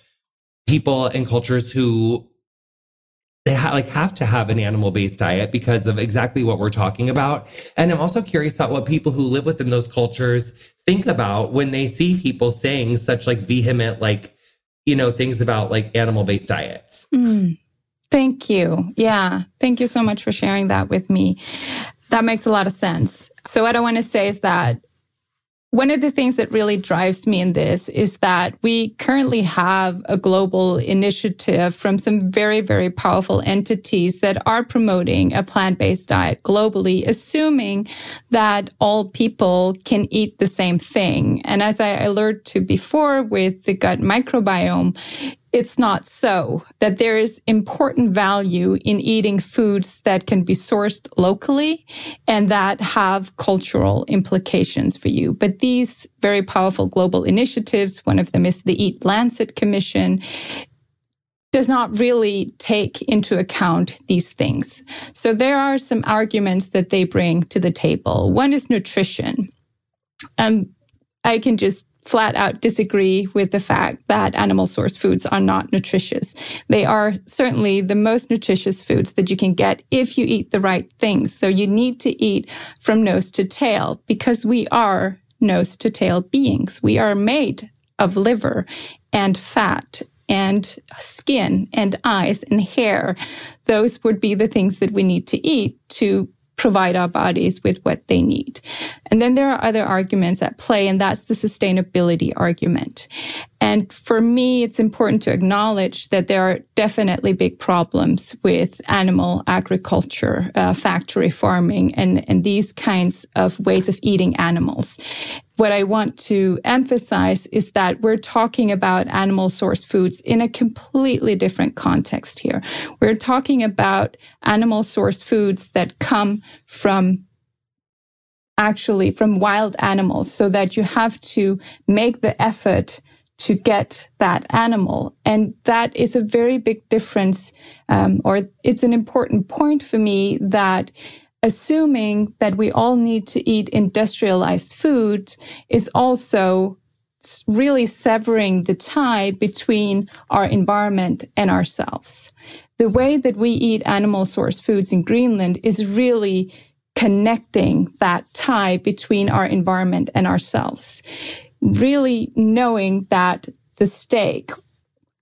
people and cultures who They ha- like have to have an animal-based diet because of exactly what we're talking about. And I'm also curious about what people who live within those cultures think about when they see people saying such like vehement, like, you know, things about like animal-based diets. Mm. Thank you. Yeah. Thank you so much for sharing that with me. That makes a lot of sense. So what I want to say is that one of the things that really drives me in this is that we currently have a global initiative from some very, very powerful entities that are promoting a plant-based diet globally, assuming that all people can eat the same thing. And as I alluded to before with the gut microbiome, it's not so, that there is important value in eating foods that can be sourced locally and that have cultural implications for you. But these very powerful global initiatives, one of them is the Eat Lancet Commission, does not really take into account these things. So there are some arguments that they bring to the table. One is nutrition. Um, I can just flat out disagree with the fact that animal source foods are not nutritious. They are certainly the most nutritious foods that you can get if you eat the right things. So you need to eat from nose to tail because we are nose to tail beings. We are made of liver and fat and skin and eyes and hair. Those would be the things that we need to eat to provide our bodies with what they need. And then there are other arguments at play, and that's the sustainability argument. And for me, it's important to acknowledge that there are definitely big problems with animal agriculture, uh, factory farming, and, and these kinds of ways of eating animals. What I want to emphasize is that we're talking about animal source foods in a completely different context here. We're talking about animal source foods that come from actually from wild animals, so that you have to make the effort to get that animal. And that is a very big difference, um, or it's an important point for me that assuming that we all need to eat industrialized food is also really severing the tie between our environment and ourselves. The way that we eat animal source foods in Greenland is really connecting that tie between our environment and ourselves. Really knowing that the steak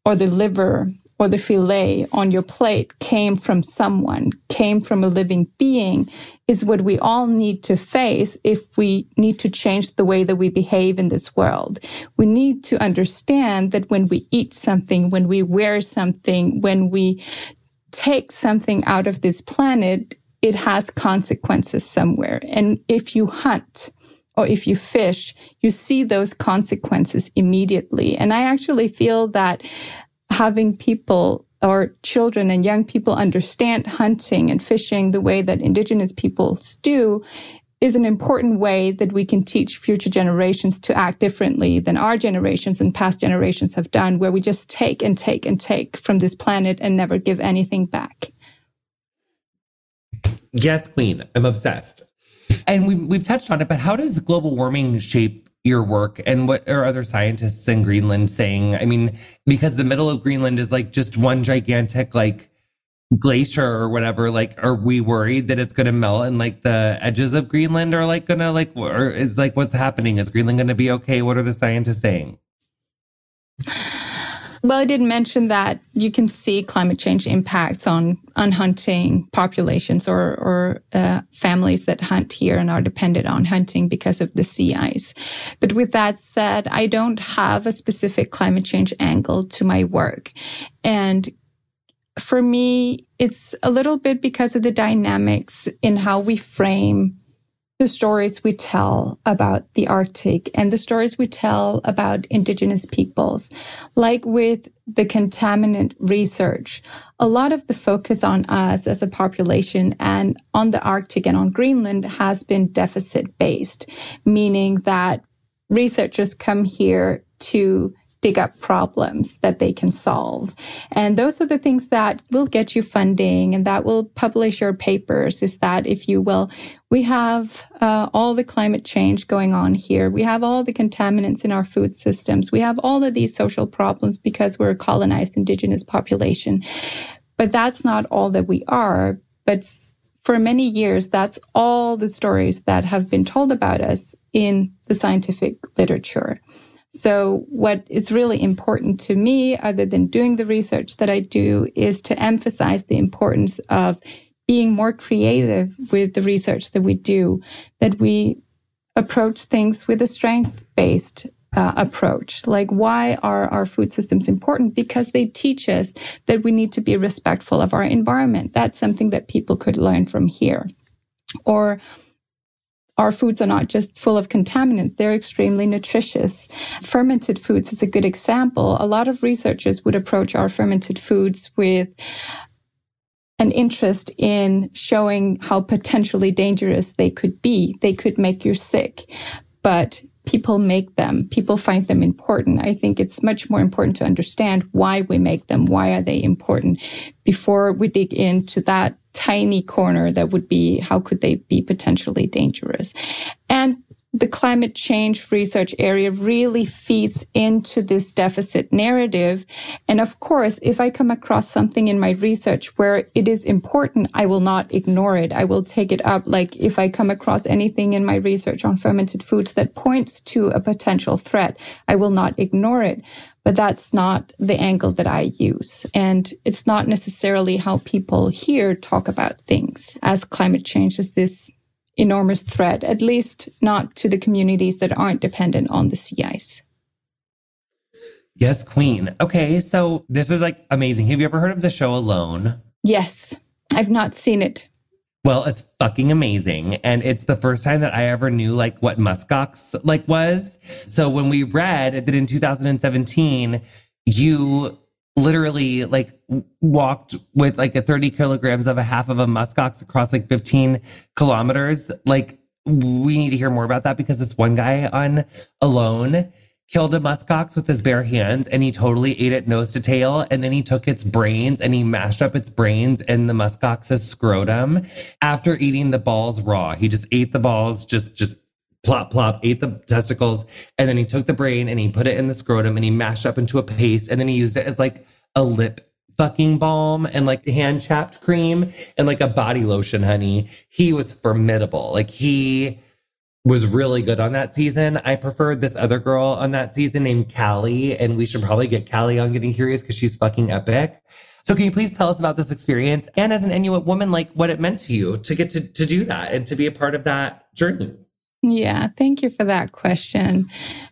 or the liver or the fillet on your plate came from someone, came from a living being, is what we all need to face if we need to change the way that we behave in this world. We need to understand that when we eat something, when we wear something, when we take something out of this planet, it has consequences somewhere. And if you hunt, or if you fish, you see those consequences immediately. And I actually feel that having people or children and young people understand hunting and fishing the way that indigenous peoples do is an important way that we can teach future generations to act differently than our generations and past generations have done, where we just take and take and take from this planet and never give anything back. Yes, Queen, I'm obsessed. And we've, we've touched on it, but how does global warming shape your work? And what are other scientists in Greenland saying? I mean, because the middle of Greenland is like just one gigantic like glacier or whatever. Like, are we worried that it's going to melt and like the edges of Greenland are like going to like, or is like what's happening? Is Greenland going to be okay? What are the scientists saying? Well, I did mention that you can see climate change impacts on, on hunting populations or, or uh, families that hunt here and are dependent on hunting because of the sea ice. But with that said, I don't have a specific climate change angle to my work. And for me, it's a little bit because of the dynamics in how we frame the stories we tell about the Arctic and the stories we tell about indigenous peoples. Like with the contaminant research, a lot of the focus on us as a population and on the Arctic and on Greenland has been deficit-based, meaning that researchers come here to dig up problems that they can solve. And those are the things that will get you funding and that will publish your papers, is that, if you will, we have uh, all the climate change going on here. We have all the contaminants in our food systems. We have all of these social problems because we're a colonized indigenous population. But that's not all that we are. But for many years, that's all the stories that have been told about us in the scientific literature. So what is really important to me, other than doing the research that I do, is to emphasize the importance of being more creative with the research that we do, that we approach things with a strength-based uh, approach. Like, why are our food systems important? Because they teach us that we need to be respectful of our environment. That's something that people could learn from here. Or our foods are not just full of contaminants, they're extremely nutritious. Fermented foods is a good example. A lot of researchers would approach our fermented foods with an interest in showing how potentially dangerous they could be. They could make you sick, but people make them. People find them important. I think it's much more important to understand why we make them. Why are they important before we dig into that tiny corner that would be, how could they be potentially dangerous? And the climate change research area really feeds into this deficit narrative. And of course, if I come across something in my research where it is important, I will not ignore it. I will take it up. Like, if I come across anything in my research on fermented foods that points to a potential threat, I will not ignore it. But that's not the angle that I use. And it's not necessarily how people here talk about things, as climate change is this enormous threat, at least not to the communities that aren't dependent on the sea ice. Yes, Queen. Okay, so this is like amazing. Have you ever heard of the show Alone? Yes, I've not seen it. Well, it's fucking amazing. And it's the first time that I ever knew like what muskox like was. So when we read that in two thousand seventeen, you literally like walked with like a thirty kilograms of a half of a muskox across like fifteen kilometers. Like, we need to hear more about that, because this one guy on Alone killed a muskox with his bare hands, and he totally ate it nose to tail. And then he took its brains and he mashed up its brains in the muskox's scrotum after eating the balls raw. He just ate the balls, just, just plop, plop, ate the testicles. And then he took the brain and he put it in the scrotum and he mashed up into a paste. And then he used it as like a lip fucking balm and like hand chapped cream and like a body lotion, honey. He was formidable. Like, he was really good on that season. I preferred this other girl on that season named Callie, and we should probably get Callie on Getting Curious because she's fucking epic. So can you please tell us about this experience, and as an Inuit woman, like what it meant to you to get to, to do that and to be a part of that journey? Yeah, thank you for that question.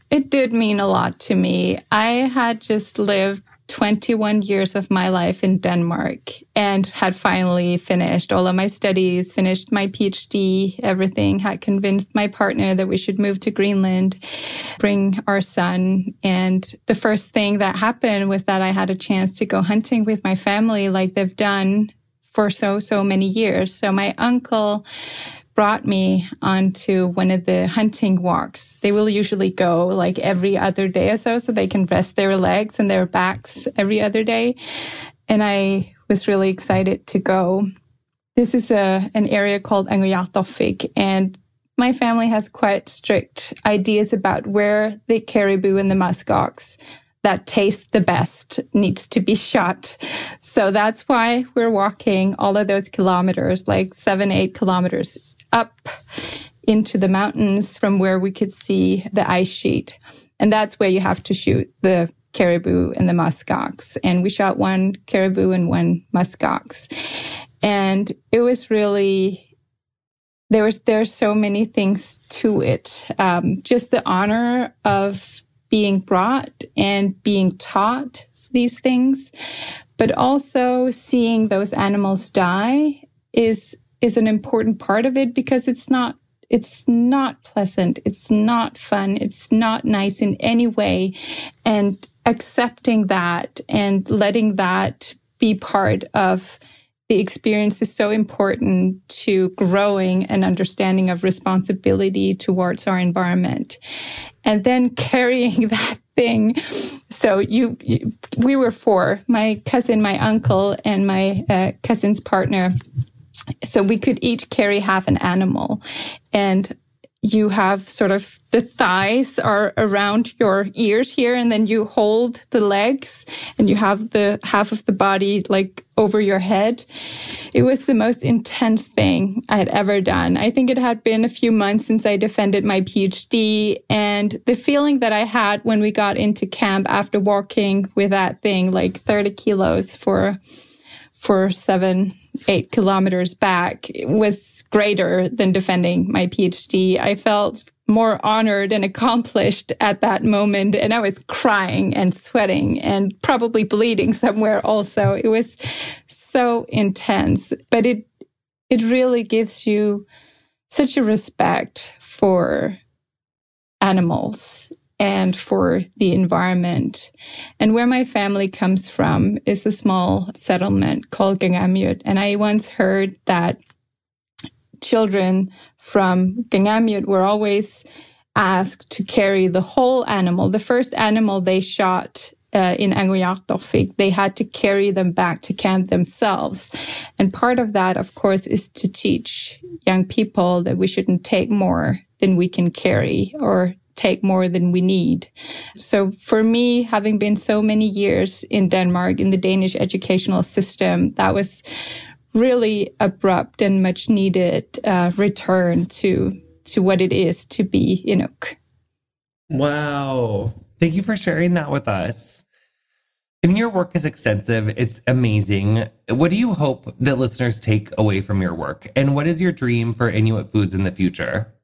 It did mean a lot to me. I had just lived twenty-one years of my life in Denmark and had finally finished all of my studies, finished my PhD, everything, had convinced my partner that we should move to Greenland, bring our son. And the first thing that happened was that I had a chance to go hunting with my family like they've done for so, so many years. So my uncle brought me onto one of the hunting walks. They will usually go like every other day or so, so they can rest their legs and their backs every other day. And I was really excited to go. This is a an area called Aangujaartorfik, and my family has quite strict ideas about where the caribou and the muskox that tastes the best needs to be shot. So that's why we're walking all of those kilometers, like seven, eight kilometers up into the mountains from where we could see the ice sheet. And that's where you have to shoot the caribou and the musk ox. And we shot one caribou and one musk ox. And it was really, there was, there are so many things to it. Um, just the honor of being brought and being taught these things, but also seeing those animals die is, is an important part of it, because it's not, it's not pleasant. It's not fun. It's not nice in any way. And accepting that and letting that be part of the experience is so important to growing an understanding of responsibility towards our environment. And then carrying that thing. So you, you we were four, my cousin, my uncle, and my uh, cousin's partner. So we could each carry half an animal, and you have sort of the thighs are around your ears here, and then you hold the legs and you have the half of the body like over your head. It was the most intense thing I had ever done. I think it had been a few months since I defended my PhD, and the feeling that I had when we got into camp after walking with that thing like thirty kilos for for seven, eight kilometers back was greater than defending my PhD. I felt more honored and accomplished at that moment. And I was crying and sweating and probably bleeding somewhere also. It was so intense, but it, it really gives you such a respect for animals and for the environment. And where my family comes from is a small settlement called Kangaamiut. And I once heard that children from Kangaamiut were always asked to carry the whole animal. The first animal they shot uh, in Aangujaartorfik, they had to carry them back to camp themselves. And part of that, of course, is to teach young people that we shouldn't take more than we can carry or take more than we need. So for me, having been so many years in Denmark, in the Danish educational system, that was really abrupt and much needed uh, return to to what it is to be Inuk. Wow. Thank you for sharing that with us. And your work is extensive. It's amazing. What do you hope that listeners take away from your work? And what is your dream for Inuit foods in the future?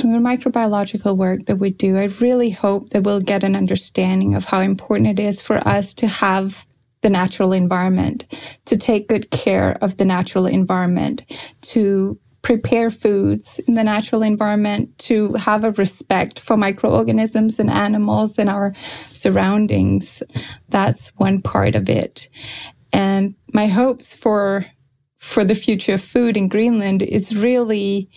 From the microbiological work that we do, I really hope that we'll get an understanding of how important it is for us to have the natural environment, to take good care of the natural environment, to prepare foods in the natural environment, to have a respect for microorganisms and animals and our surroundings. That's one part of it. And my hopes for, for the future of food in Greenland is really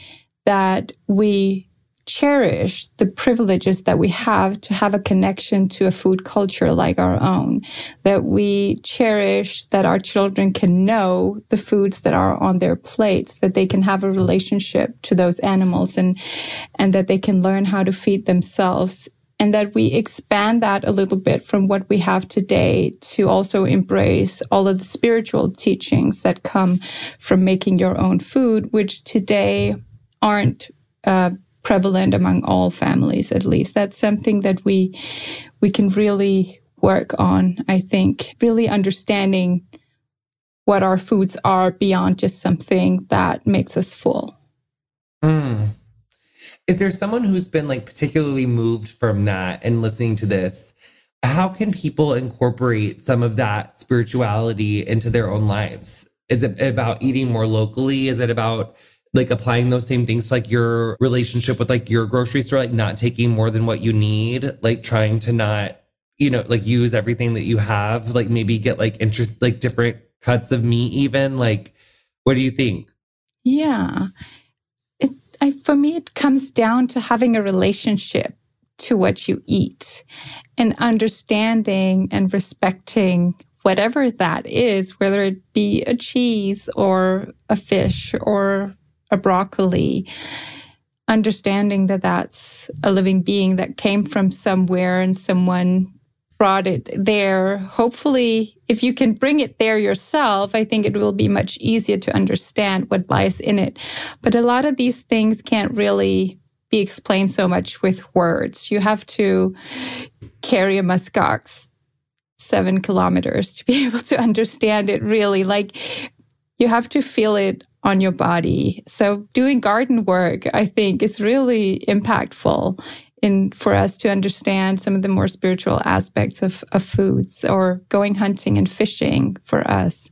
that we cherish the privileges that we have to have a connection to a food culture like our own, that we cherish that our children can know the foods that are on their plates, that they can have a relationship to those animals, and, and that they can learn how to feed themselves, and that we expand that a little bit from what we have today to also embrace all of the spiritual teachings that come from making your own food, which today aren't uh, prevalent among all families, at least. That's something that we we can really work on, I think. Really understanding what our foods are beyond just something that makes us full. Mm. If there's someone who's been like particularly moved from that and listening to this, how can people incorporate some of that spirituality into their own lives? Is it about eating more locally? Is it about like applying those same things to like your relationship with like your grocery store, like not taking more than what you need, like trying to not, you know, like use everything that you have, like maybe get like interest, like different cuts of meat even, like, what do you think? Yeah. It, I, for me, it comes down to having a relationship to what you eat and understanding and respecting whatever that is, whether it be a cheese or a fish or a broccoli, understanding that that's a living being that came from somewhere and someone brought it there. Hopefully, if you can bring it there yourself, I think it will be much easier to understand what lies in it. But a lot of these things can't really he explains so much with words. You have to carry a muskox seven kilometers to be able to understand it really. Like, you have to feel it on your body. So doing garden work, I think, is really impactful in for us to understand some of the more spiritual aspects of, of foods, or going hunting and fishing for us.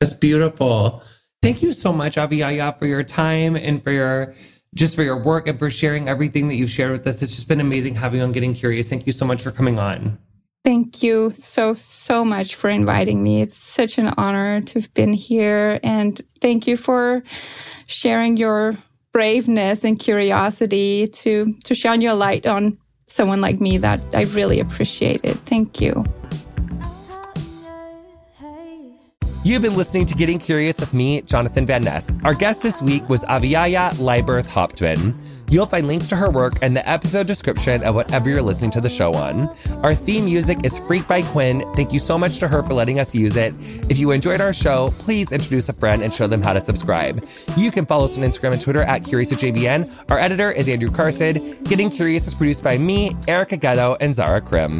That's beautiful. Thank you so much, Aviaja, for your time and for your just for your work and for sharing everything that you've shared with us. It's just been amazing having you on Getting Curious. Thank you so much for coming on. Thank you so, so much for inviting me. It's such an honor to have been here. And thank you for sharing your braveness and curiosity to, to shine your light on someone like me. That I really appreciate it. Thank you. You've been listening to Getting Curious with me, Jonathan Van Ness. Our guest this week was Aviaja Lyberth Hauptmann. You'll find links to her work in the episode description of whatever you're listening to the show on. Our theme music is Freak by Quinn. Thank you so much to her for letting us use it. If you enjoyed our show, please introduce a friend and show them how to subscribe. You can follow us on Instagram and Twitter at Curious with J B N. Our editor is Andrew Carson. Getting Curious is produced by me, Erica Ghetto, and Zara Krim.